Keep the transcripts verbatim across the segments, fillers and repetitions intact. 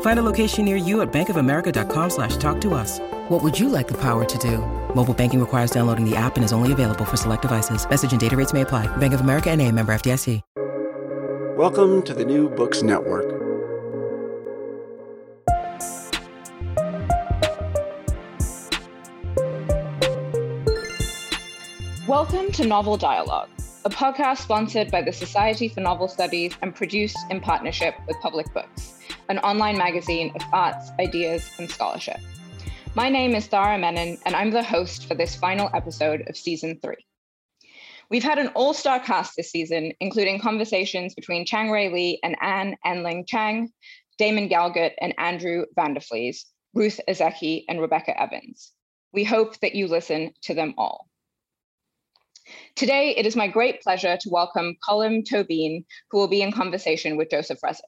Find a location near you at bankofamerica.com slash talk to us. What would you like the power to do? Mobile banking requires downloading the app and is only available for select devices. Message and data rates may apply. Bank of America N A, member F D I C. Welcome to the New Books Network. Welcome to Novel Dialogue, a podcast sponsored by the Society for Novel Studies and produced in partnership with Public Books, an online magazine of arts, ideas, and scholarship. My name is Thara Menon, and I'm the host for this final episode of Season three. We've had an all-star cast this season, including conversations between Chang-Rae Lee and Anne Enling Chang, Damon Galgut and Andrew Vanderflees, Ruth Ezeki and Rebecca Evans. We hope that you listen to them all. Today, it is my great pleasure to welcome Colm Tobin, who will be in conversation with Joseph Rezich.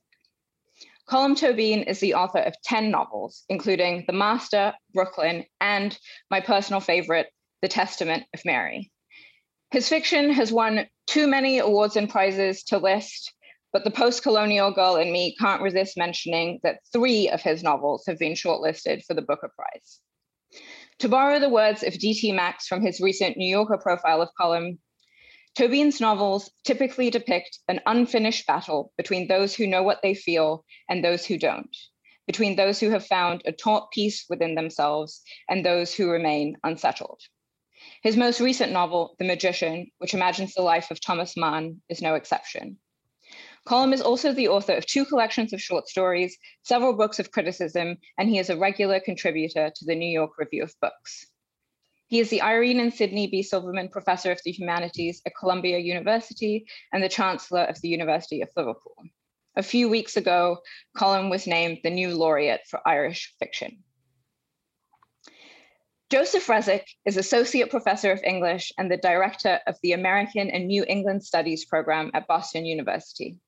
Colm Tobin is the author of ten novels, including The Master, Brooklyn, and my personal favorite, The Testament of Mary. His fiction has won too many awards and prizes to list, but the post-colonial girl in me can't resist mentioning that three of his novels have been shortlisted for the Booker Prize. To borrow the words of D T Max from his recent New Yorker profile of Colm, Tobin's novels typically depict an unfinished battle between those who know what they feel and those who don't, between those who have found a taut peace within themselves and those who remain unsettled. His most recent novel, The Magician, which imagines the life of Thomas Mann, is no exception. Colm is also the author of two collections of short stories, several books of criticism, and he is a regular contributor to the New York Review of Books. He is the Irene and Sidney B. Silverman Professor of the Humanities at Columbia University and the Chancellor of the University of Liverpool. A few weeks ago, Colm was named the new laureate for Irish fiction. Joseph Rezich is Associate Professor of English and the Director of the American and New England Studies Program at Boston University.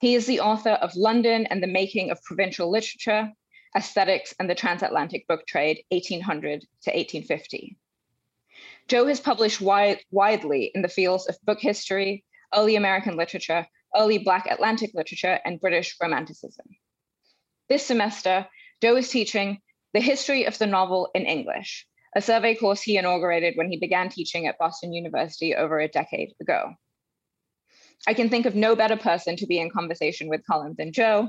He is the author of London and the Making of Provincial Literature, Aesthetics and the Transatlantic Book Trade, eighteen hundred to eighteen fifty. Joe has published wide, widely in the fields of book history, early American literature, early Black Atlantic literature, and British Romanticism. This semester, Joe is teaching The History of the Novel in English, a survey course he inaugurated when he began teaching at Boston University over a decade ago. I can think of no better person to be in conversation with Colm than Joe.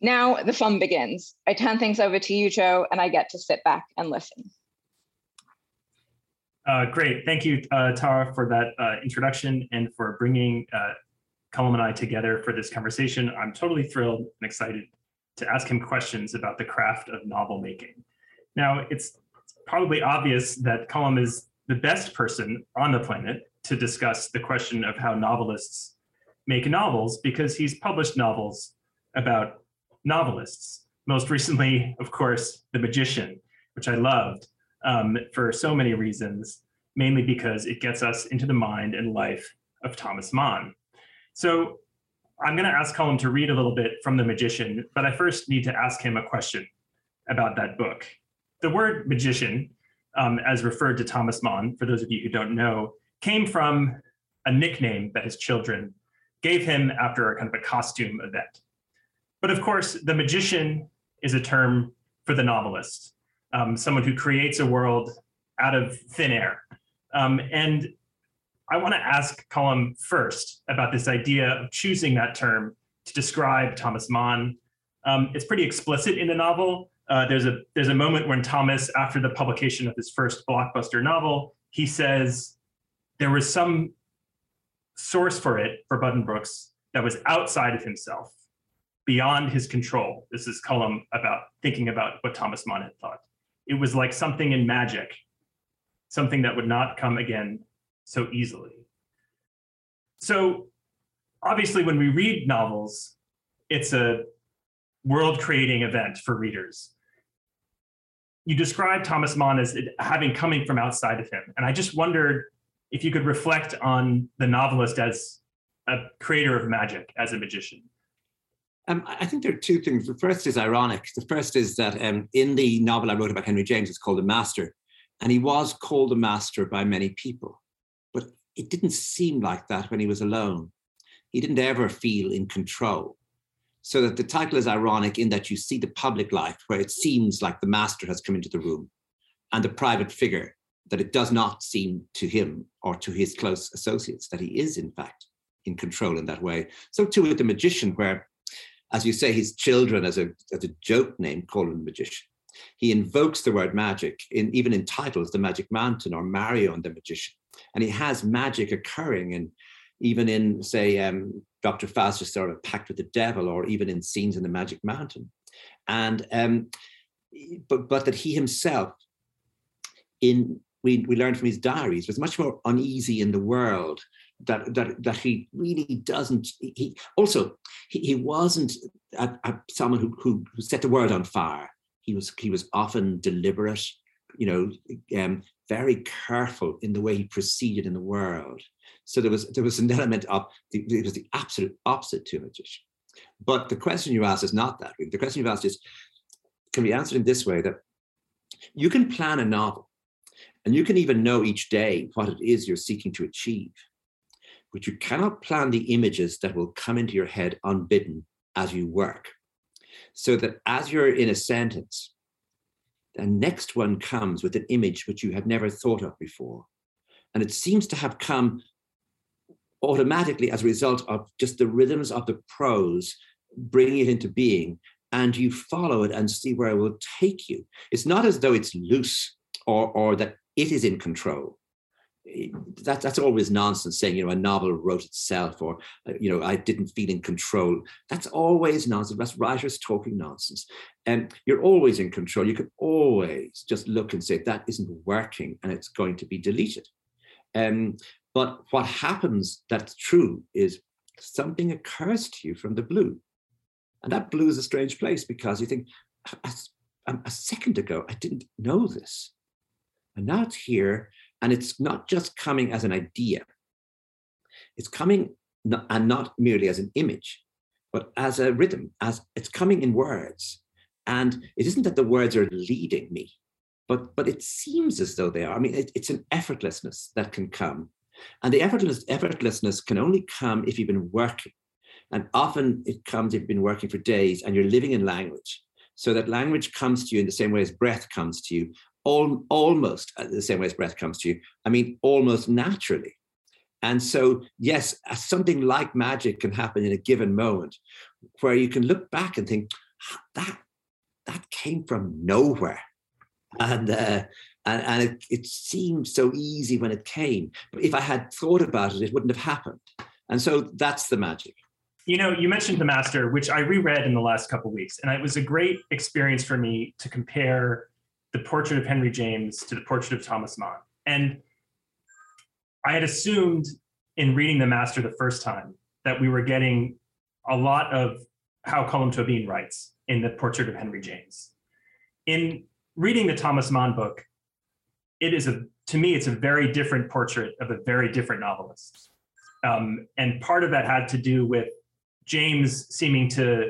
Now the fun begins. I turn things over to you, Joe, and I get to sit back and listen. Uh, great. Thank you, uh, Tara, for that uh, introduction and for bringing uh, Colm and I together for this conversation. I'm totally thrilled and excited to ask him questions about the craft of novel making. Now, it's probably obvious that Colm is the best person on the planet to discuss the question of how novelists make novels because he's published novels about novelists. Most recently, of course, The Magician, which I loved um, for so many reasons, mainly because it gets us into the mind and life of Thomas Mann. So I'm going to ask Colm to read a little bit from The Magician, but I first need to ask him a question about that book. The word magician, um, as referred to Thomas Mann, for those of you who don't know, came from a nickname that his children gave him after a kind of a costume event. But of course, the magician is a term for the novelist, um, someone who creates a world out of thin air. Um, and I want to ask Colm first about this idea of choosing that term to describe Thomas Mann. Um, it's pretty explicit in the novel. Uh, there's a there's a moment when Thomas, after the publication of his first blockbuster novel, he says, there was some source for it for Buddenbrooks that was outside of himself, beyond his control. This is Colm about thinking about what Thomas Mann had thought. It was like something in magic, something that would not come again so easily. So obviously when we read novels, it's a world-creating event for readers. You describe Thomas Mann as it having coming from outside of him. And I just wondered if you could reflect on the novelist as a creator of magic, as a magician. Um, I think there are two things. The first is ironic. The first is that um, in the novel I wrote about Henry James, it's called The Master. And he was called a master by many people. But it didn't seem like that when he was alone. He didn't ever feel in control. So that the title is ironic in that you see the public life where it seems like the master has come into the room, and the private figure that it does not seem to him or to his close associates that he is, in fact, in control in that way. So too with the magician, where, as you say, his children, as a, as a joke name, call him the magician. He invokes the word magic, in, even in titles, The Magic Mountain or Mario and the Magician. And he has magic occurring in, even in, say, um, Doctor Faustus or A Pact with the Devil, or even in scenes in The Magic Mountain. And, um, but, but that he himself, in we, we learned from his diaries, was much more uneasy in the world, that that, that he really doesn't, he also, he, he wasn't a, a, someone who, who, who set the world on fire. He was, he was often deliberate, you know, um, very careful in the way he proceeded in the world. So there was there was an element of, the, it was the absolute opposite to a magician. But the question you asked is not that. The question you've asked is, can be answered in this way, that you can plan a novel and you can even know each day what it is you're seeking to achieve, but you cannot plan the images that will come into your head unbidden as you work. So that as you're in a sentence, the next one comes with an image which you had never thought of before. And it seems to have come automatically as a result of just the rhythms of the prose, bringing it into being, and you follow it and see where it will take you. It's not as though it's loose or, or that it is in control. That, that's always nonsense, saying, you know, a novel wrote itself, or, you know, I didn't feel in control. That's always nonsense. That's writers talking nonsense. And you're always in control. You can always just look and say, that isn't working and it's going to be deleted. Um, but what happens that's true is something occurs to you from the blue. And that blue is a strange place, because you think, a, a, a second ago, I didn't know this. And now it's here. And it's not just coming as an idea. It's coming not, and not merely as an image, but as a rhythm, as it's coming in words. And it isn't that the words are leading me, but, but it seems as though they are. I mean, it, it's an effortlessness that can come. And the effortless, effortlessness can only come if you've been working. And often it comes if you've been working for days and you're living in language. So that language comes to you in the same way as breath comes to you. All, almost the same way as breath comes to you. I mean, almost naturally. And so, yes, something like magic can happen in a given moment where you can look back and think, that that came from nowhere. And uh, and, and it, it seemed so easy when it came. But if I had thought about it, it wouldn't have happened. And so that's the magic. You know, you mentioned The Master, which I reread in the last couple of weeks. And it was a great experience for me to compare the Portrait of Henry James to the Portrait of Thomas Mann. And I had assumed in reading The Master the first time that we were getting a lot of how Colm Tobin writes in the Portrait of Henry James. In reading the Thomas Mann book, it is a, to me, it's a very different portrait of a very different novelist. Um, and part of that had to do with James seeming to,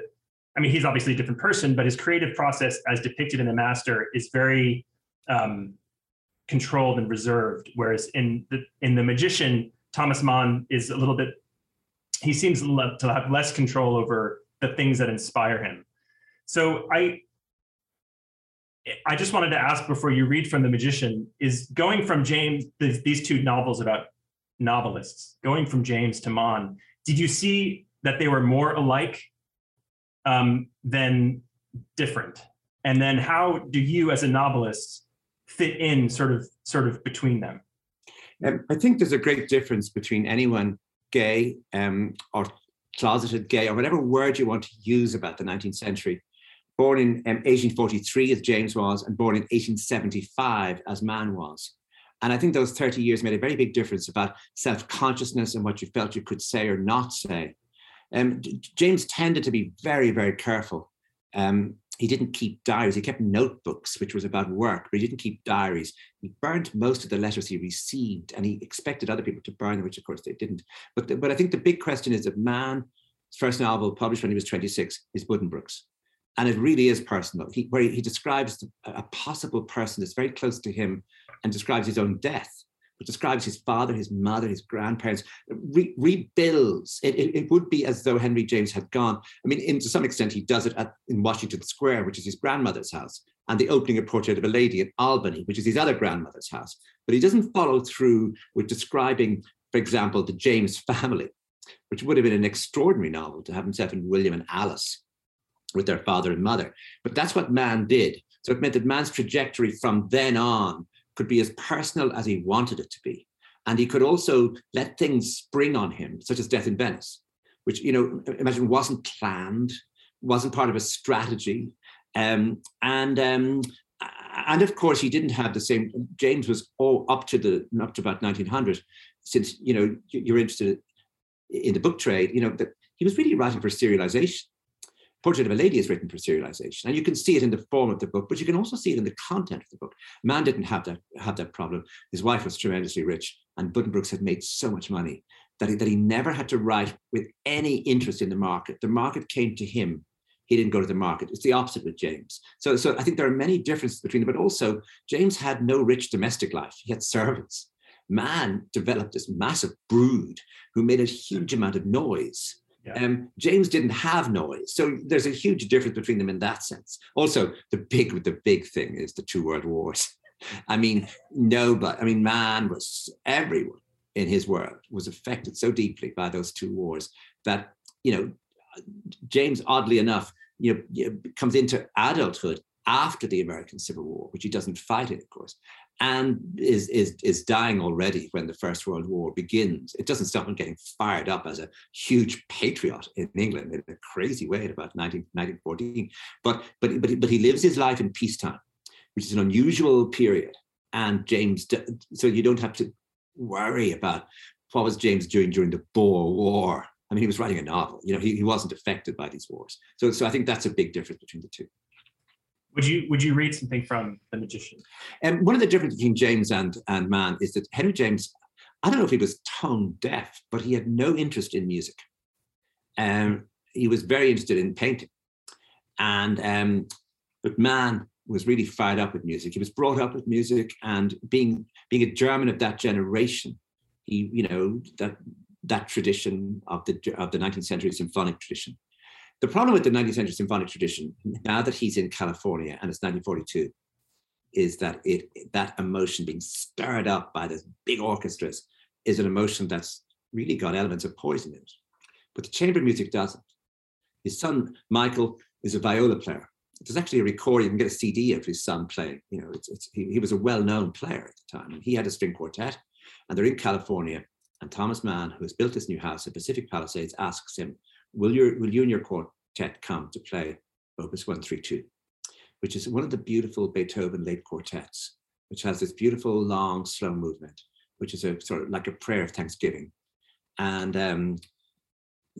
I mean, he's obviously a different person, but his creative process as depicted in The Master is very um, controlled and reserved. Whereas in the, in The Magician, Thomas Mann is a little bit, he seems to have less control over the things that inspire him. So I, I just wanted to ask before you read from The Magician, is going from James, these, these two novels about novelists, going from James to Mann, did you see that they were more alike Um, then different? And then how do you as a novelist fit in sort of sort of between them? Um, I think there's a great difference between anyone gay um, or closeted gay, or whatever word you want to use about the nineteenth century, born in um, eighteen forty-three as James was, and born in eighteen seventy-five as Mann was. And I think those thirty years made a very big difference about self-consciousness and what you felt you could say or not say. Um, James tended to be very, very careful. Um, he didn't keep diaries. He kept notebooks, which was about work, but he didn't keep diaries. He burned most of the letters he received, and he expected other people to burn them, which of course they didn't. But, the, but I think the big question is that Mann's first novel, published when he was twenty-six, is Buddenbrooks. And it really is personal, he, where he describes a possible person that's very close to him and describes his own death, but describes his father, his mother, his grandparents, re- rebuilds. It, it, it would be as though Henry James had gone. I mean, in, to some extent, he does it at, in Washington Square, which is his grandmother's house, and the opening of Portrait of a Lady in Albany, which is his other grandmother's house. But he doesn't follow through with describing, for example, the James family, which would have been an extraordinary novel to have himself and William and Alice with their father and mother. But that's what Mann did. So it meant that Mann's trajectory from then on could be as personal as he wanted it to be. And he could also let things spring on him, such as Death in Venice, which, you know, imagine wasn't planned, wasn't part of a strategy. Um, and um, and of course, he didn't have the same, James was all up to the up to about nineteen hundred, since, you know, you're interested in the book trade, you know, that he was really writing for serialization. Portrait of a Lady is written for serialization, and you can see it in the form of the book, but you can also see it in the content of the book. Mann didn't have that have that problem. His wife was tremendously rich, and Buddenbrooks had made so much money that he, that he never had to write with any interest in the market. The market came to him. He didn't go to the market. It's the opposite with James. So, so I think there are many differences between them, but also James had no rich domestic life. He had servants. Mann developed this massive brood who made a huge amount of noise. Um, James didn't have noise, so there's a huge difference between them in that sense. Also, the big the big thing is the two world wars. I mean, nobody. I mean, Mann was everyone in his world was affected so deeply by those two wars that, you know, James, oddly enough, you know, comes into adulthood after the American Civil War, which he doesn't fight in, of course, and is is is dying already when the First World War begins. It doesn't stop him getting fired up as a huge patriot in England in a crazy way in about nineteen fourteen. But but but but he lives his life in peacetime, which is an unusual period. And James, so you don't have to worry about what was James doing during the Boer War. I mean, he was writing a novel. You know, he, he wasn't affected by these wars. So so I think that's a big difference between the two. Would you would you read something from The Magician? And um, one of the differences between James and, and Mann is that Henry James, I don't know if he was tone deaf, but he had no interest in music. Um, he was very interested in painting. And um, but Mann was really fired up with music. He was brought up with music, and being being a German of that generation, he, you know, that that tradition of the of the nineteenth century symphonic tradition. The problem with the nineteenth century symphonic tradition, now that he's in California and it's nineteen forty-two, is that it that emotion being stirred up by those big orchestras is an emotion that's really got elements of poison in it. But the chamber music doesn't. His son, Michael, is a viola player. There's actually a recording, you can get a C D of his son playing. You know, it's, it's, he, he was a well-known player at the time. And he had a string quartet, and they're in California. And Thomas Mann, who has built this new house at Pacific Palisades, asks him, Will, your, will you and your quartet come to play Opus one thirty-two, which is one of the beautiful Beethoven late quartets, which has this beautiful, long, slow movement, which is a sort of like a prayer of thanksgiving. And um,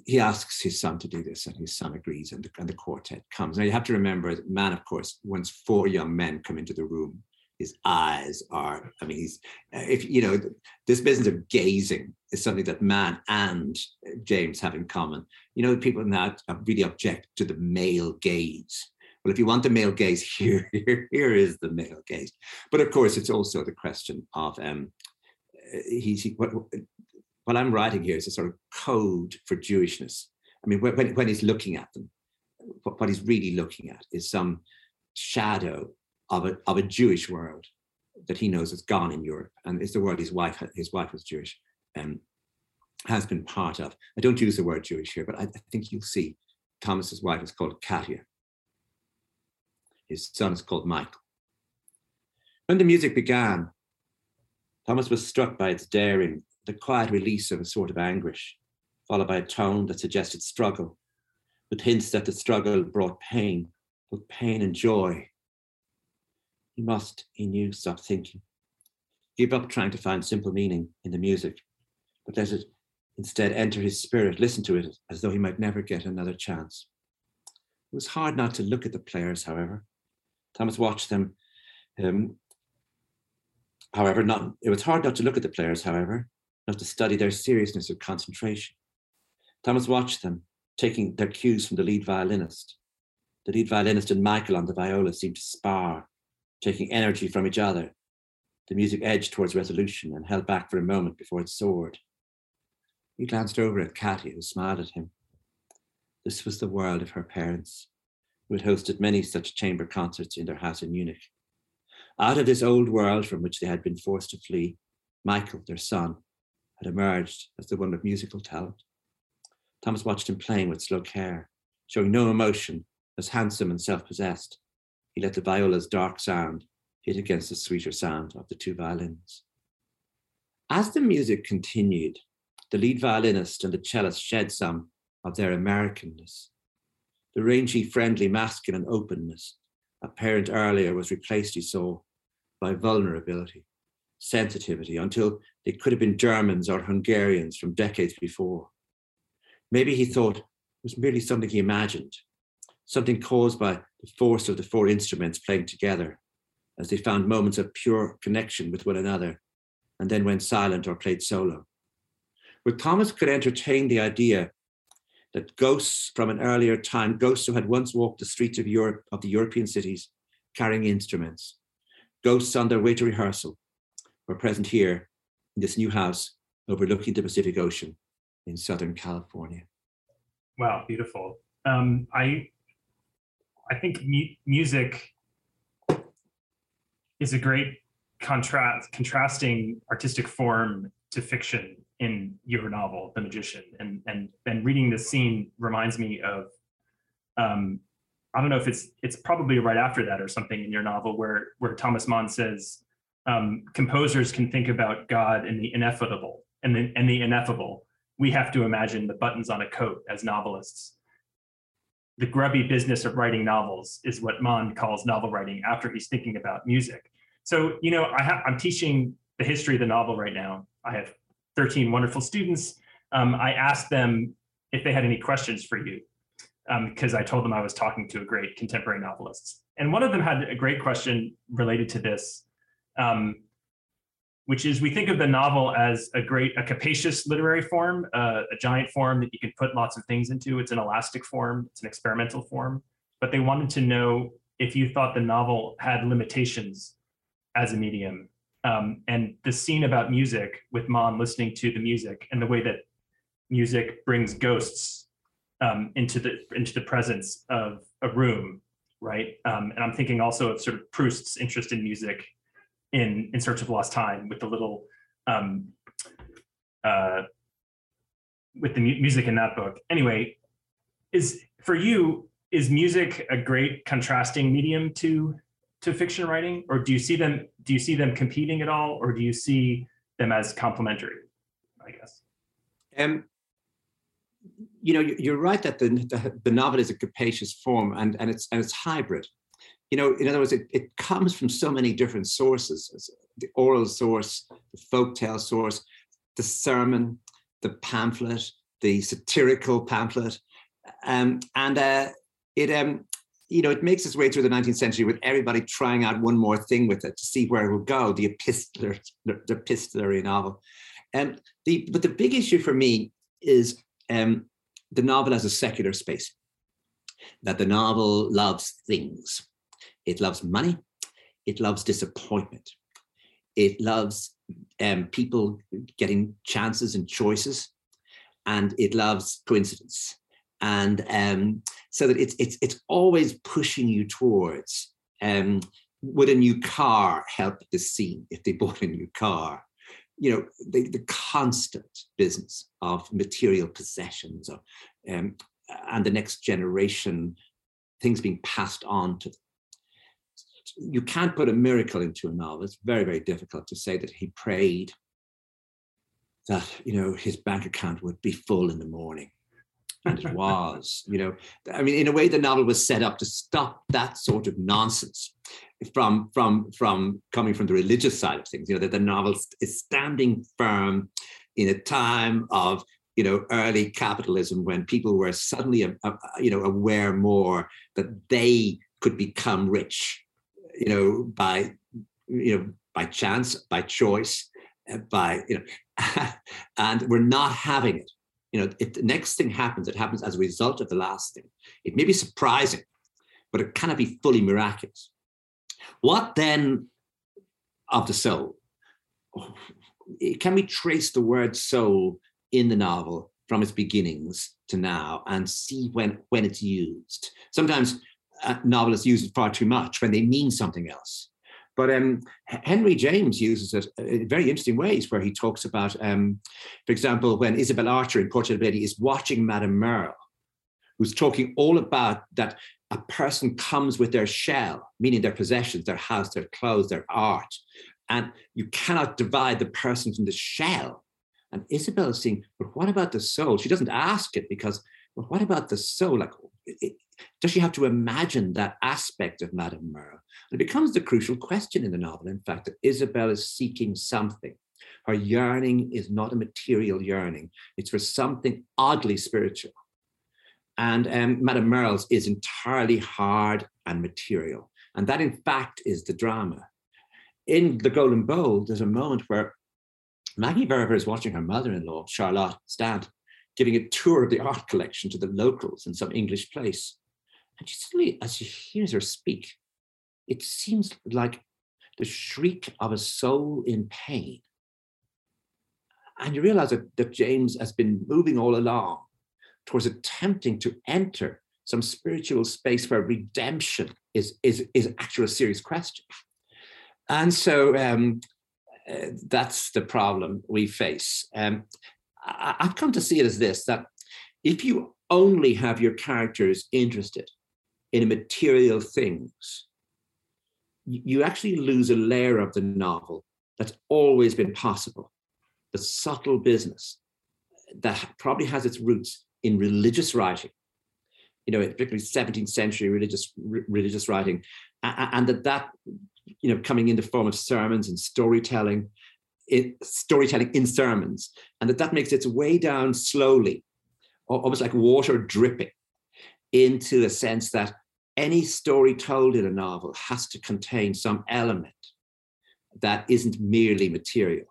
he asks his son to do this, and his son agrees, and the, and the quartet comes. Now, you have to remember that Mann, of course, once four young men come into the room, his eyes are, I mean, he's, if you know, this business of gazing is something that Mann and James have in common. You know, people now really object to the male gaze. Well, if you want the male gaze, here, here, here is the male gaze. But of course, it's also the question of, um, he's, he, what, what I'm writing here is a sort of code for Jewishness. I mean, when, when he's looking at them, what, what he's really looking at is some shadow Of a, of a Jewish world that he knows is gone in Europe, and it's the world his wife his wife was Jewish and um, has been part of. I don't use the word Jewish here, but I, I think you'll see Thomas's wife is called Katia. His son is called Michael. When the music began, Thomas was struck by its daring, the quiet release of a sort of anguish, followed by a tone that suggested struggle, with hints that the struggle brought pain, both pain and joy. He must, he knew, stop thinking, give up trying to find simple meaning in the music, but let it instead enter his spirit, listen to it as though he might never get another chance. It was hard not to look at the players, however. Thomas watched them. Um, however, not it was hard not to look at the players, however, not to study their seriousness or concentration. Thomas watched them, taking their cues from the lead violinist. The lead violinist and Michael on the viola seemed to spar, taking energy from each other. The music edged towards resolution and held back for a moment before it soared. He glanced over at Katia, who smiled at him. This was the world of her parents, who had hosted many such chamber concerts in their house in Munich. Out of this old world from which they had been forced to flee, Michael, their son, had emerged as the one of musical talent. Thomas watched him playing with slow care, showing no emotion, as handsome and self-possessed. He let the viola's dark sound hit against the sweeter sound of the two violins. As the music continued, the lead violinist and the cellist shed some of their Americanness. The rangy, friendly, masculine openness apparent earlier was replaced, he saw, by vulnerability, sensitivity, until they could have been Germans or Hungarians from decades before. Maybe, he thought, it was merely something he imagined, something caused by the force of the four instruments playing together as they found moments of pure connection with one another and then went silent or played solo. Where Thomas could entertain the idea that ghosts from an earlier time, ghosts who had once walked the streets of Europe, of the European cities, carrying instruments, ghosts on their way to rehearsal, were present here in this new house overlooking the Pacific Ocean in Southern California. Wow, beautiful. Um, I, I think mu- music is a great contrast, contrasting artistic form to fiction in your novel, The Magician. And and and reading this scene reminds me of, um, I don't know if it's it's probably right after that or something in your novel where, where Thomas Mann says, um, composers can think about God and the ineffable, and the, and the ineffable. We have to imagine the buttons on a coat as novelists. The grubby business of writing novels is what Mann calls novel writing after he's thinking about music. So, you know, I ha- I'm teaching the history of the novel right now. I have thirteen wonderful students. Um, I asked them if they had any questions for you, because um, I told them I was talking to a great contemporary novelist. And one of them had a great question related to this, um, which is, we think of the novel as a great, a capacious literary form, uh, a giant form that you can put lots of things into. It's an elastic form, it's an experimental form. But they wanted to know if you thought the novel had limitations as a medium. Um, and the scene about music with Mom listening to the music and the way that music brings ghosts um, into the into the presence of a room, right? Um, and I'm thinking also of sort of Proust's interest in music in In Search of Lost Time, with the little um, uh, with the mu- music in that book. Anyway, is for you is music a great contrasting medium to? to fiction writing, or do you see them, do you see them competing at all, or do you see them as complementary, I guess? Um, you know, you're right that the, the, the novel is a capacious form, and, and, it's, and it's hybrid. You know, in other words, it, it comes from so many different sources, the oral source, the folktale source, the sermon, the pamphlet, the satirical pamphlet, um, and uh, it, um, you know, it makes its way through the nineteenth century with everybody trying out one more thing with it to see where it will go, the epistolary, the epistolary novel. Um, the, but the big issue for me is um, the novel as a secular space, that the novel loves things. It loves money. It loves disappointment. It loves um, people getting chances and choices, and it loves coincidence. And um, so that it's it's it's always pushing you towards, um, would a new car help the scene if they bought a new car? You know, the, the constant business of material possessions, of, um, and the next generation, things being passed on to them. You can't put a miracle into a novel. It's very, very difficult to say that he prayed that, you know, his bank account would be full in the morning. And it was, you know, I mean, in a way, the novel was set up to stop that sort of nonsense from from from coming from the religious side of things, you know, that the novel is standing firm in a time of, you know, early capitalism, when people were suddenly, you know, aware more that they could become rich, you know, by, you know, by chance, by choice, by, you know, and we're not having it. You know, if the next thing happens, it happens as a result of the last thing. It may be surprising, but it cannot be fully miraculous. What then of the soul? Can we trace the word soul in the novel from its beginnings to now and see when, when it's used? Sometimes uh, novelists use it far too much when they mean something else. But um, Henry James uses it in very interesting ways, where he talks about, um, for example, when Isabel Archer in Portrait of a Lady is watching Madame Merle, who's talking all about that a person comes with their shell, meaning their possessions, their house, their clothes, their art, and you cannot divide the person from the shell. And Isabel is saying, but what about the soul? She doesn't ask it because, well, what about the soul? Like, it, does she have to imagine that aspect of Madame Merle? It becomes the crucial question in the novel, in fact, that Isabel is seeking something. Her yearning is not a material yearning. It's for something oddly spiritual. And um, Madame Merle's is entirely hard and material. And that, in fact, is the drama. In The Golden Bowl, there's a moment where Maggie Verver is watching her mother-in-law, Charlotte Stant, giving a tour of the art collection to the locals in some English place. And she suddenly, as she hears her speak, it seems like the shriek of a soul in pain. And you realize that, that James has been moving all along towards attempting to enter some spiritual space where redemption is, is, is actually a serious question. And so um, uh, that's the problem we face. Um, I, I've come to see it as this, that if you only have your characters interested in material things, you actually lose a layer of the novel that's always been possible. The subtle business that probably has its roots in religious writing, you know, particularly seventeenth century religious r- religious writing, and that that, you know, coming in the form of sermons and storytelling, it, storytelling in sermons, and that that makes its way down slowly, almost like water dripping, into a sense that any story told in a novel has to contain some element that isn't merely material.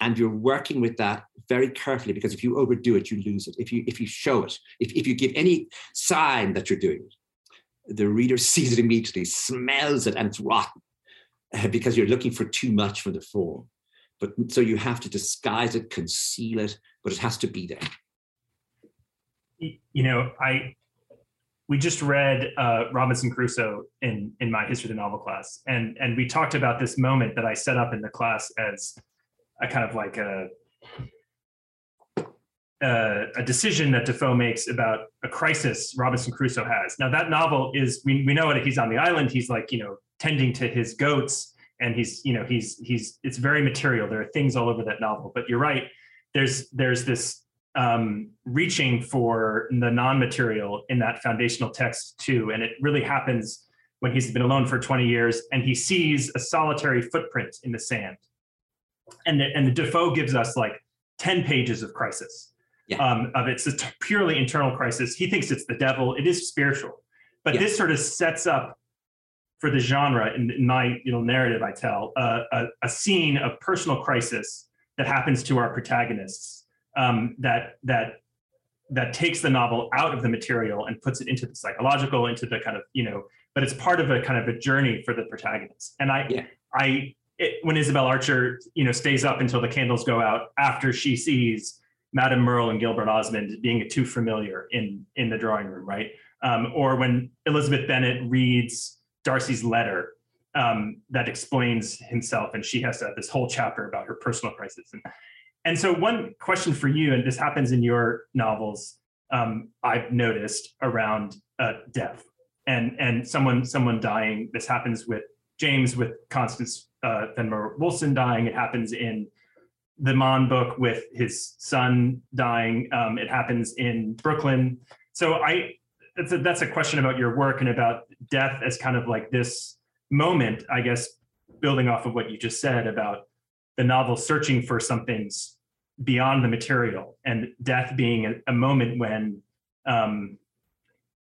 And you're working with that very carefully, because if you overdo it, you lose it. If you if you show it, if, if you give any sign that you're doing it, the reader sees it immediately, smells it, and it's rotten uh, because you're looking for too much from the form. But so you have to disguise it, conceal it, but it has to be there. You know, I we just read uh, Robinson Crusoe in in my history of the novel class, and and we talked about this moment that I set up in the class as a kind of like a a, a decision that Defoe makes about a crisis Robinson Crusoe has. Now that novel is we we know that he's on the island. He's like, you know, tending to his goats, and he's you know he's he's it's very material. There are things all over that novel, but you're right. There's there's this. Um, reaching for the non-material in that foundational text too. And it really happens when he's been alone for twenty years and he sees a solitary footprint in the sand. And the, and the Defoe gives us like ten pages of crisis. Yeah. Um, of it's a t- purely internal crisis. He thinks it's the devil. It is spiritual. But yeah. This sort of sets up for the genre, in, in my little narrative I tell, uh, a, a scene of personal crisis that happens to our protagonists. Um, that that that takes the novel out of the material and puts it into the psychological, into the kind of, you know, but it's part of a kind of a journey for the protagonist. And I, yeah. I it, when Isabel Archer, you know, stays up until the candles go out after she sees Madame Merle and Gilbert Osmond being too familiar in, in the drawing room, right? Um, or when Elizabeth Bennet reads Darcy's letter um, that explains himself, and she has to have this whole chapter about her personal crisis. And, And so one question for you, and this happens in your novels, um, I've noticed around uh, death and, and someone someone dying. This happens with James, with Constance uh, Fenmore Wilson dying. It happens in the Mann book with his son dying. Um, it happens in Brooklyn. So I, that's a, that's a question about your work and about death as kind of like this moment, I guess, building off of what you just said about the novel searching for something beyond the material, and death being a, a moment when, um,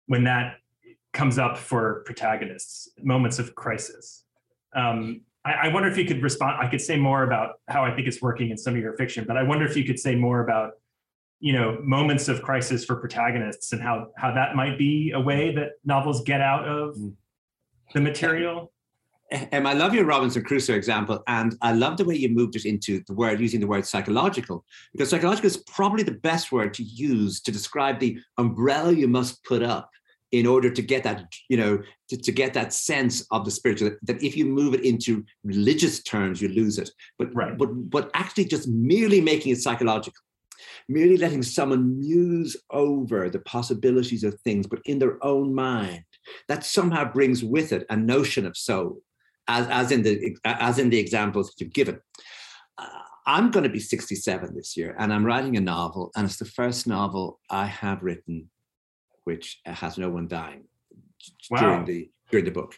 when that comes up for protagonists, moments of crisis. Um, I, I wonder if you could respond. I could say more about how I think it's working in some of your fiction, but I wonder if you could say more about, you know, moments of crisis for protagonists and how, how that might be a way that novels get out of the material. Um, I love your Robinson Crusoe example, and I love the way you moved it into the word, using the word psychological, because psychological is probably the best word to use to describe the umbrella you must put up in order to get that, you know, to, to get that sense of the spiritual, that, that if you move it into religious terms, you lose it. But, right. but, but actually just merely making it psychological, merely letting someone muse over the possibilities of things, but in their own mind, that somehow brings with it a notion of soul. As, as in the as in the examples that you've given. Uh, I'm going to be sixty-seven this year, and I'm writing a novel, and it's the first novel I have written which has no one dying wow. during the during the book.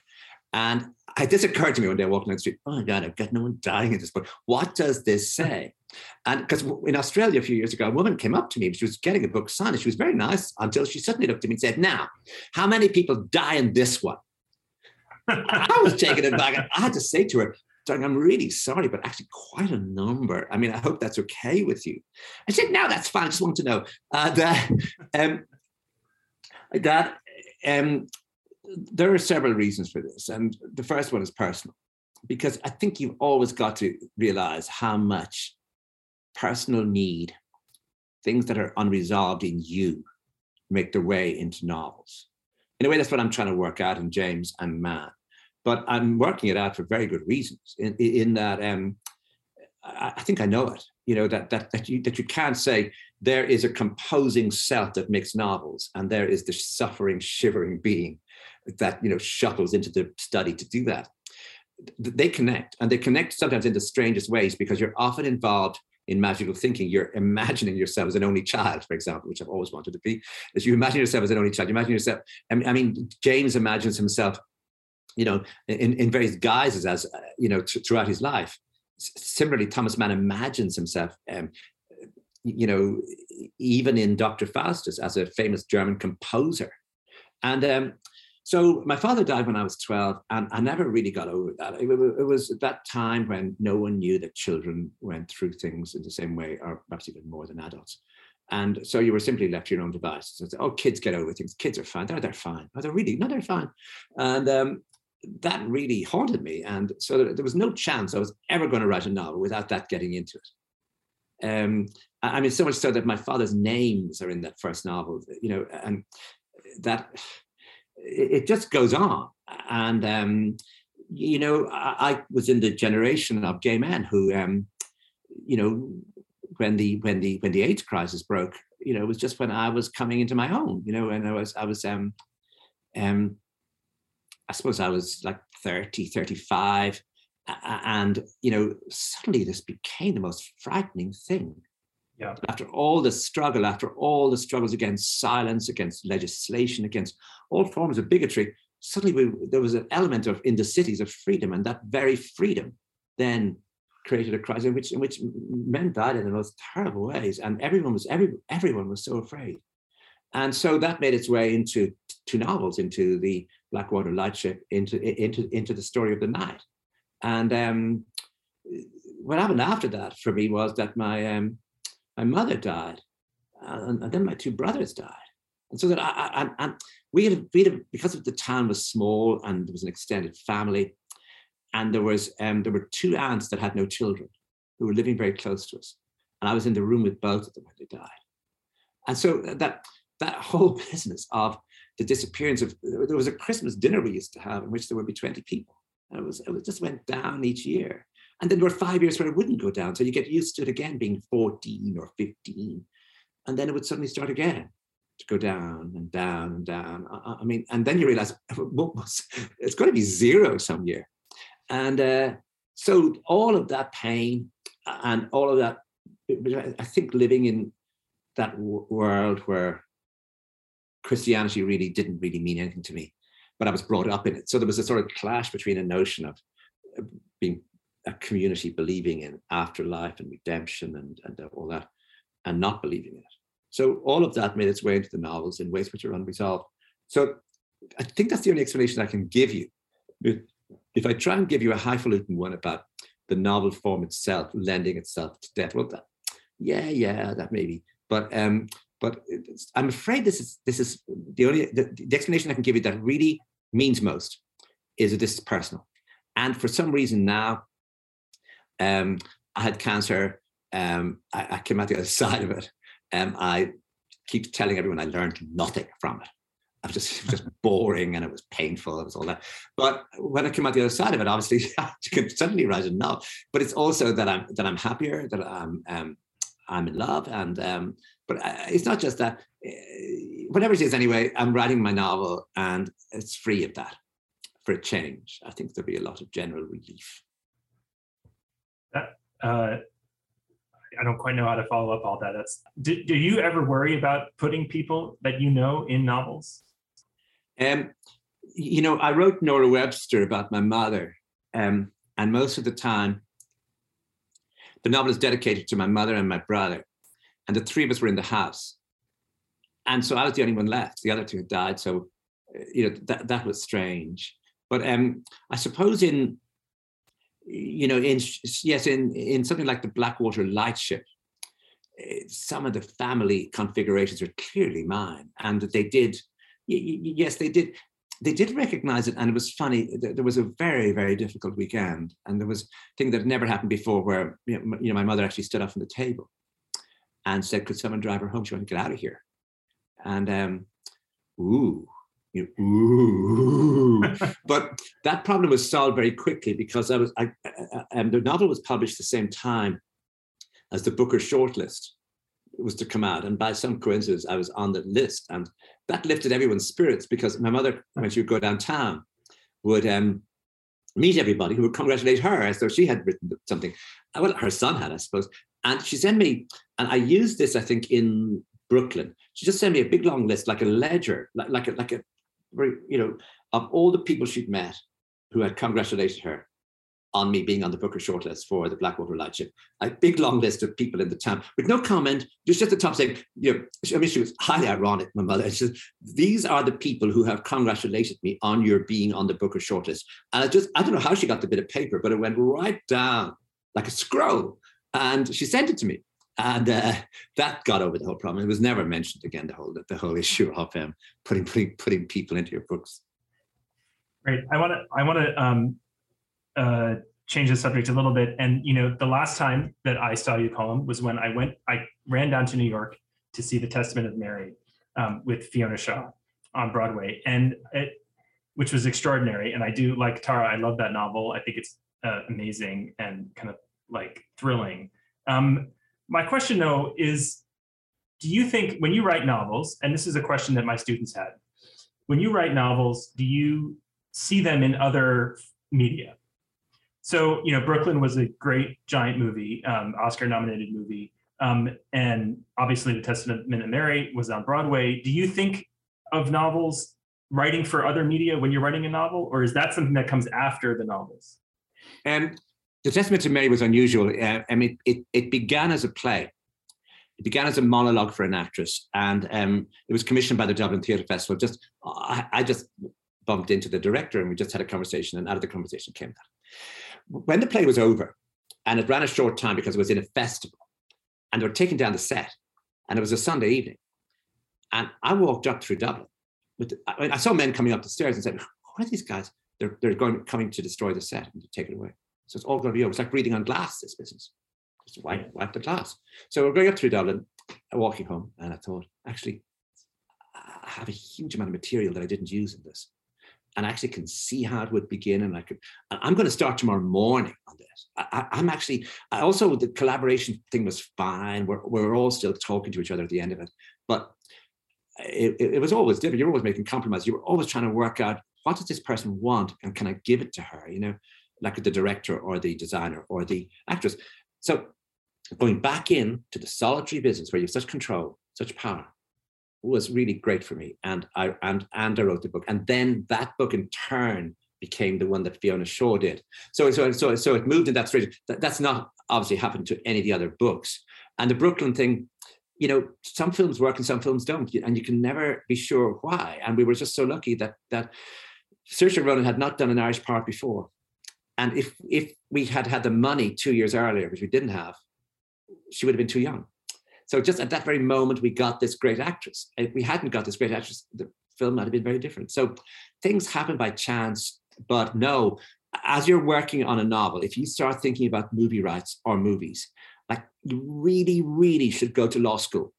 And I, this occurred to me one day walking down the street. Oh my God, I've got no one dying in this book. What does this say? And because in Australia a few years ago, a woman came up to me. She was getting a book signed. And she was very nice until she suddenly looked at me and said, "Now, how many people die in this one?" I was taken aback. I had to say to her, "Darling, I'm really sorry, but actually quite a number. I mean, I hope that's okay with you." I said, "No, that's fine. I just want to know." Uh, that um, that um, there are several reasons for this. And the first one is personal, because I think you've always got to realize how much personal need, things that are unresolved in you, make their way into novels. In a way, that's what I'm trying to work out in James and Mann. But I'm working it out for very good reasons, in, in that um, I, I think I know it, you know, that that that you, that you can't say there is a composing self that makes novels and there is the suffering, shivering being that, you know, shuttles into the study to do that. They connect, and they connect sometimes in the strangest ways, because you're often involved in magical thinking. You're imagining yourself as an only child, for example, which I've always wanted to be. As you imagine yourself as an only child, you imagine yourself, I mean, I mean James imagines himself, you know, in, in various guises as, uh, you know, th- throughout his life. S- similarly, Thomas Mann imagines himself, um, you know, even in Doctor Faustus as a famous German composer. And um, so my father died when I was twelve, and I never really got over that. It, it was at that time when no one knew that children went through things in the same way, or perhaps even more than adults. And so you were simply left to your own devices. So it's, oh, kids get over things. Kids are fine. Oh, they're fine. Oh, they're really, no, they're fine. And um, that really haunted me. And so there was no chance I was ever going to write a novel without that getting into it. Um, I mean, so much so that my father's names are in that first novel, you know, and that... it just goes on. And, um, you know, I, I was in the generation of gay men who, um, you know, when the when the when the AIDS crisis broke, you know, it was just when I was coming into my own, you know, and I was I was um, um, I suppose I was like thirty, thirty-five. And, you know, suddenly this became the most frightening thing. Yeah. After all the struggle, after all the struggles against silence, against legislation, against all forms of bigotry, suddenly we, there was an element of, in the cities, of freedom, and that very freedom then created a crisis in which, in which men died in the most terrible ways, and everyone was every everyone was so afraid, and so that made its way into to novels, into the Blackwater Lightship, into into into the story of the night, and um, what happened after that for me was that my um, my mother died, and, and then my two brothers died. And so that I, I and we had, we had, because the town was small and there was an extended family, and there was um, there were two aunts that had no children who were living very close to us, and I was in the room with both of them when they died. And so that that whole business of the disappearance of, there was a Christmas dinner we used to have in which there would be twenty people, and it was it was, just went down each year. And then there were five years where it wouldn't go down. So you get used to it again being fourteen or fifteen. And then it would suddenly start again to go down and down and down. I, I mean, and then you realize it's going to be zero some year. And uh, so all of that pain, and all of that. It was, I think, living in that w- world where Christianity really didn't really mean anything to me, but I was brought up in it. So there was a sort of clash between a notion of being a community believing in afterlife and redemption and, and all that, and not believing in it. So all of that made its way into the novels in ways which are unresolved. So I think that's the only explanation I can give you. If I try and give you a highfalutin one about the novel form itself lending itself to death, well, that, yeah, yeah, that maybe. But um, but I'm afraid this is this is the only the, the explanation I can give you that really means most, is that this is personal. And for some reason now, um, I had cancer. Um, I, I came out the other side of it. Um, I keep telling everyone I learned nothing from it. I was just, just boring, and it was painful. It was all that. But when I came out the other side of it, obviously, you can suddenly write a novel. But it's also that I'm that I'm happier, that I'm um, I'm in love, and um, but it's not just that. Whatever it is, anyway, I'm writing my novel, and it's free of that for a change. I think there'll be a lot of general relief. That, uh... I don't quite know how to follow up all that. That's, do, do you ever worry about putting people that you know in novels? Um, you know, I wrote Nora Webster about my mother. Um, and most of the time, the novel is dedicated to my mother and my brother. And the three of us were in the house. And so I was the only one left. The other two had died. So, you know, that, that was strange. But um, I suppose in... You know, in yes, in, in something like the Blackwater Lightship, some of the family configurations are clearly mine, and that they did, yes, they did, they did recognize it, and it was funny. There was a very, very difficult weekend, and there was a thing that had never happened before, where you know my mother actually stood up from the table and said, "Could someone drive her home? She wanted to get out of here." And um, ooh. You know, ooh. But that problem was solved very quickly because I was, I, I, and the novel was published the same time as the Booker shortlist was to come out, and by some coincidence, I was on the list, and that lifted everyone's spirits because my mother, when she would go downtown, would um, meet everybody who would congratulate her as though she had written something. Well, her son had, I suppose, and she sent me, and I used this, I think, in Brooklyn. She just sent me a big long list, like a ledger, like like a like a. you know, of all the people she'd met who had congratulated her on me being on the Booker shortlist for the Blackwater Lightship, a big long list of people in the town with no comment, just just the top saying, you know, I mean, she was highly ironic, my mother. She said, "These are the people who have congratulated me on your being on the Booker shortlist." And I just, I don't know how she got the bit of paper, but it went right down like a scroll, and she sent it to me. And uh, that got over the whole problem. It was never mentioned again, the whole the whole issue of um, putting, putting putting people into your books. Great. I want to I want to um, uh, change the subject a little bit. And you know, the last time that I saw you, Colm, was when I went I ran down to New York to see The Testament of Mary um, with Fiona Shaw on Broadway, and it, which was extraordinary. And I do like Thara. I love that novel. I think it's uh, amazing and kind of like thrilling. Um, My question, though, is, do you think when you write novels, and this is a question that my students had, when you write novels, do you see them in other media? So, you know, Brooklyn was a great giant movie, um, Oscar-nominated movie, um, and obviously The Testament of Mary was on Broadway. Do you think of novels writing for other media when you're writing a novel, or is that something that comes after the novels? And. Um- The Testament of Mary was unusual. Uh, I mean, it, it began as a play. It began as a monologue for an actress, and um, it was commissioned by the Dublin Theatre Festival. Just, I, I just bumped into the director, and we just had a conversation, and out of the conversation came that. When the play was over, and it ran a short time because it was in a festival, and they were taking down the set, and it was a Sunday evening, and I walked up through Dublin. With, I, mean, I saw men coming up the stairs and said, "What are these guys? They're, they're going coming to destroy the set and to take it away. So it's all going to be over." It's like breathing on glass, this business. Just wipe, wipe the glass. So we're going up through Dublin, walking home, and I thought, actually, I have a huge amount of material that I didn't use in this. And I actually can see how it would begin, and I could, and I'm going to start tomorrow morning on this. I, I, I'm actually, I also, the collaboration thing was fine. We're, we're all still talking to each other at the end of it. But it, it, it was always different. You're always making compromises. You were always trying to work out, what does this person want, and can I give it to her, you know? Like the director or the designer or the actress. So going back in to the solitary business where you have such control, such power, was really great for me. And I and and I wrote the book. And then that book in turn became the one that Fiona Shaw did. So so so so it moved in that direction. That, that's not obviously happened to any of the other books. And the Brooklyn thing, you know, some films work and some films don't, and you can never be sure why. And we were just so lucky that that Saoirse Ronan had not done an Irish part before. And if if we had had the money two years earlier, which we didn't have, she would have been too young. So just at that very moment, we got this great actress. If we hadn't got this great actress, the film might have been very different. So things happen by chance, but no, as you're working on a novel, if you start thinking about movie rights or movies, like you really, really should go to law school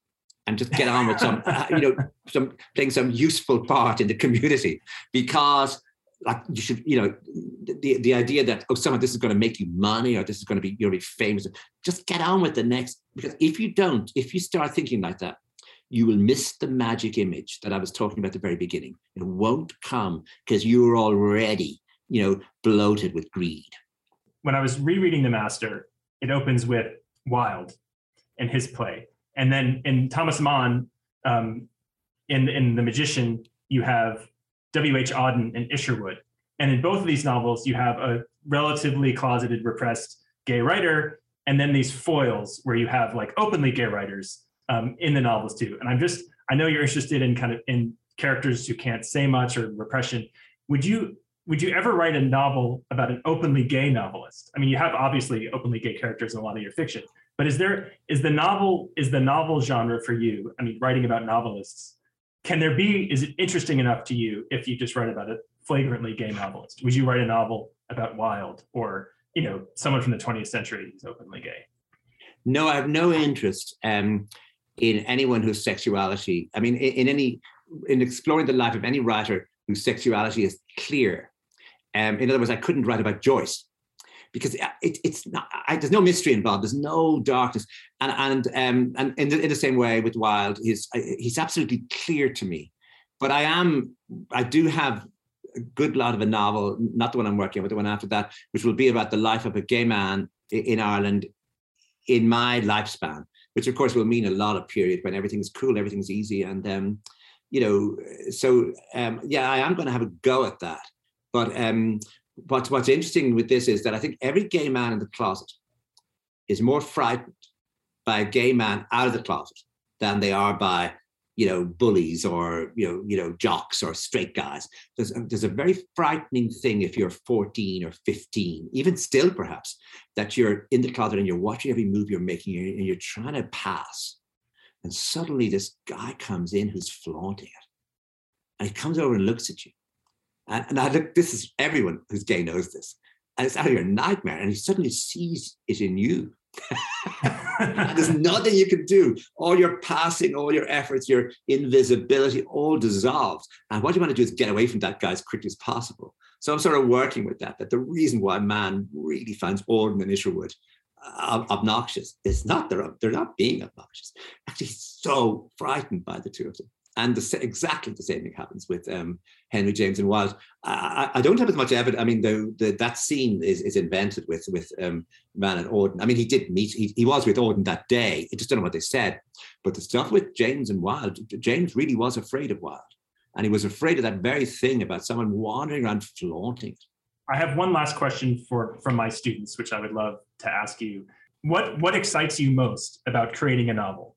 and just get on with some, you know, some playing some useful part in the community, because like you should, you know, the, the idea that, oh, somehow this is going to make you money or this is going to be, you're going to be famous. Just get on with the next, because if you don't, if you start thinking like that, you will miss the magic image that I was talking about at the very beginning. It won't come because you're already, you know, bloated with greed. When I was rereading The Master, it opens with Wilde and his play. And then in Thomas Mann, um, in, in The Magician, you have W H Auden and Isherwood. And in both of these novels, you have a relatively closeted, repressed gay writer, and then these foils where you have like openly gay writers um, in the novels too. And I'm just, I know you're interested in kind of in characters who can't say much or repression. Would you, would you ever write a novel about an openly gay novelist? I mean, you have obviously openly gay characters in a lot of your fiction, but is there, is the novel, is the novel genre for you? I mean, writing about novelists, can there be, is it interesting enough to you if you just write about a flagrantly gay novelist? Would you write a novel about Wilde or, you know, someone from the twentieth century who's openly gay? No, I have no interest um, in anyone whose sexuality, I mean, in, in any, in exploring the life of any writer whose sexuality is clear. Um, in other words, I couldn't write about Joyce because it, it's not, I, there's no mystery involved. There's no darkness. And and um, and in the, in the same way with Wilde, he's he's absolutely clear to me. But I am, I do have a good lot of a novel, not the one I'm working on, but the one after that, which will be about the life of a gay man in Ireland in my lifespan, which of course will mean a lot of period when everything's cool, everything's easy. And, um, you know, so um, yeah, I am going to have a go at that. But um, what's, what's interesting with this is that I think every gay man in the closet is more frightened by a gay man out of the closet than they are by, you know, bullies or, you know, you know, jocks or straight guys. There's a, there's a very frightening thing if you're fourteen or fifteen, even still perhaps, that you're in the closet and you're watching every move you're making and you're trying to pass. And suddenly this guy comes in who's flaunting it. And he comes over and looks at you. And, and I look, this is, everyone who's gay knows this. And it's out of your nightmare. And he suddenly sees it in you. And there's nothing you can do. All your passing, all your efforts, your invisibility, all dissolves. And what you want to do is get away from that guy as quickly as possible. So I'm sort of working with that, that the reason why man really finds Auden and Isherwood uh, obnoxious is not they're, they're not being obnoxious. Actually, he's so frightened by the two of them. And the, exactly the same thing happens with um, Henry James and Wilde. I, I don't have as much evidence. I mean, the, the, that scene is, is invented with with um, Mann and Auden. I mean, he did meet. He, he was with Auden that day. I just don't know what they said. But the stuff with James and Wilde, James really was afraid of Wilde, and he was afraid of that very thing about someone wandering around flaunting. I have one last question for from my students, which I would love to ask you. What what excites you most about creating a novel?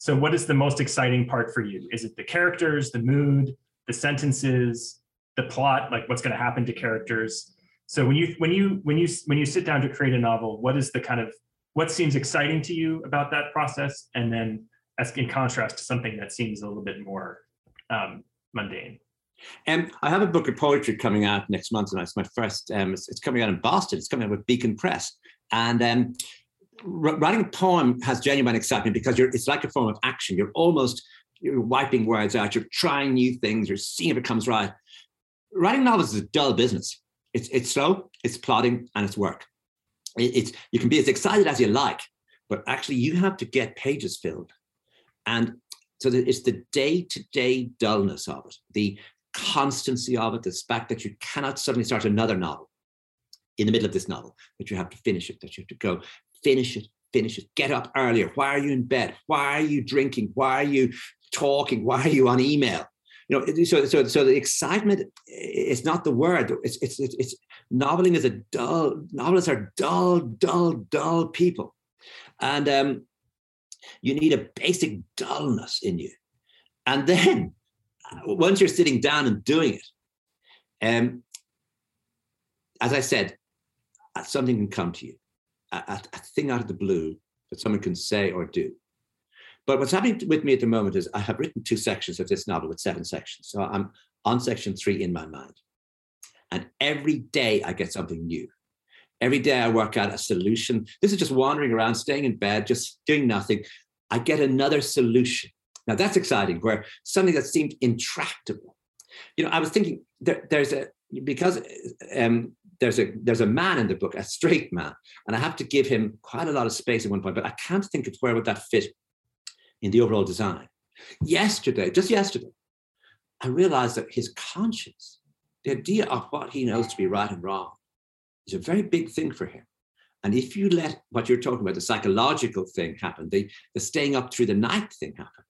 So what is the most exciting part for you? Is it the characters, the mood, the sentences, the plot, like what's going to happen to characters? So when you when you when you when you sit down to create a novel, what is the kind of what seems exciting to you about that process? And then as in contrast to something that seems a little bit more um, mundane. Um, I have a book of poetry coming out next month, and it's my first. Um, it's, it's coming out in Boston. It's coming out with Beacon Press, and. Um, Writing a poem has genuine excitement because you're, it's like a form of action. You're almost you're wiping words out. You're trying new things. You're seeing if it comes right. Writing novels is a dull business. It's it's slow, it's plodding, and it's work. It, it's you can be as excited as you like, but actually you have to get pages filled. And so it's the day-to-day dullness of it, the constancy of it, the fact that you cannot suddenly start another novel in the middle of this novel, that you have to finish it, that you have to go. Finish it. Finish it. Get up earlier. Why are you in bed? Why are you drinking? Why are you talking? Why are you on email? You know, so so so the excitement is not the word. It's it's it's, it's noveling is a dull. Novelists are dull, dull, dull people, and um, you need a basic dullness in you. And then once you're sitting down and doing it, um, as I said, something can come to you, a, a, a thing out of the blue that someone can say or do. But what's happening with me at the moment is I have written two sections of this novel with seven sections. So I'm on section three in my mind. And every day I get something new. Every day I work out a solution. This is just wandering around, staying in bed, just doing nothing. I get another solution. Now that's exciting, where something that seemed intractable. You know, I was thinking there, there's a, because um, there's a there's a man in the book, a straight man, and I have to give him quite a lot of space at one point, but I can't think of where would that fit in the overall design. Yesterday, just yesterday, I realized that his conscience, the idea of what he knows to be right and wrong, is a very big thing for him. And if you let what you're talking about, the psychological thing happen, the, the staying up through the night thing happen,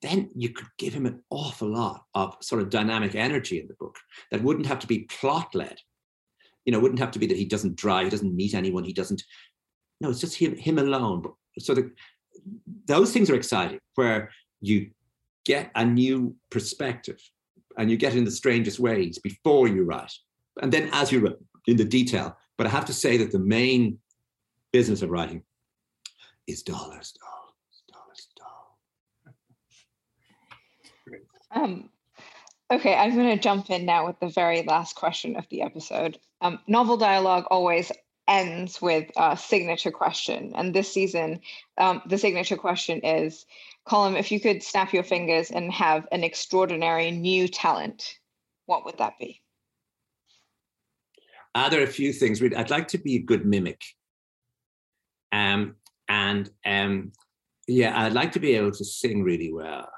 then you could give him an awful lot of sort of dynamic energy in the book that wouldn't have to be plot-led. You know, wouldn't have to be that he doesn't drive, he doesn't meet anyone, he doesn't, no, it's just him, him alone. So the Those things are exciting, where you get a new perspective and you get in the strangest ways before you write. And then as you write in the detail, but I have to say that the main business of writing is dollars, dollars, dollars, dollars. Um, okay, I'm going to jump in now with the very last question of the episode. Um, Novel Dialogue always ends with a signature question. And this season, um, the signature question is, Colm, if you could snap your fingers and have an extraordinary new talent, what would that be? Uh, there are a few things. I'd like to be a good mimic. Um, and um, yeah, I'd like to be able to sing really well.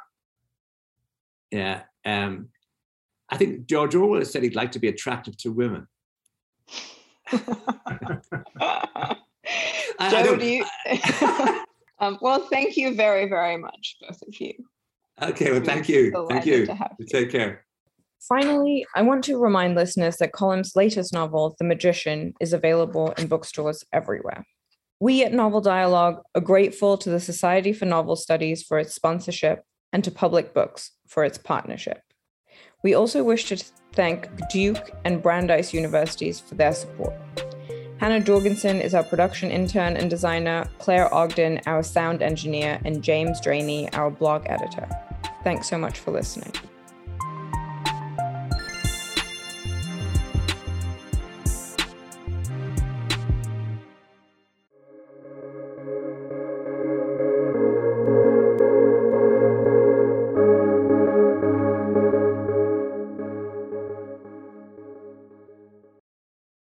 Yeah. Um, I think George Orwell said he'd like to be attractive to women. I, Joe, I do you... um, well, thank you very, very much, both of you. Okay, well, thank you. Thank you. Take care. Finally, I want to remind listeners that Colm's latest novel, The Magician, is available in bookstores everywhere. We at Novel Dialogue are grateful to the Society for Novel Studies for its sponsorship and to Public Books for its partnership. We also wish to thank Duke and Brandeis Universities for their support. Hannah Jorgensen is our production intern and designer, Claire Ogden, our sound engineer, and James Draney, our blog editor. Thanks so much for listening.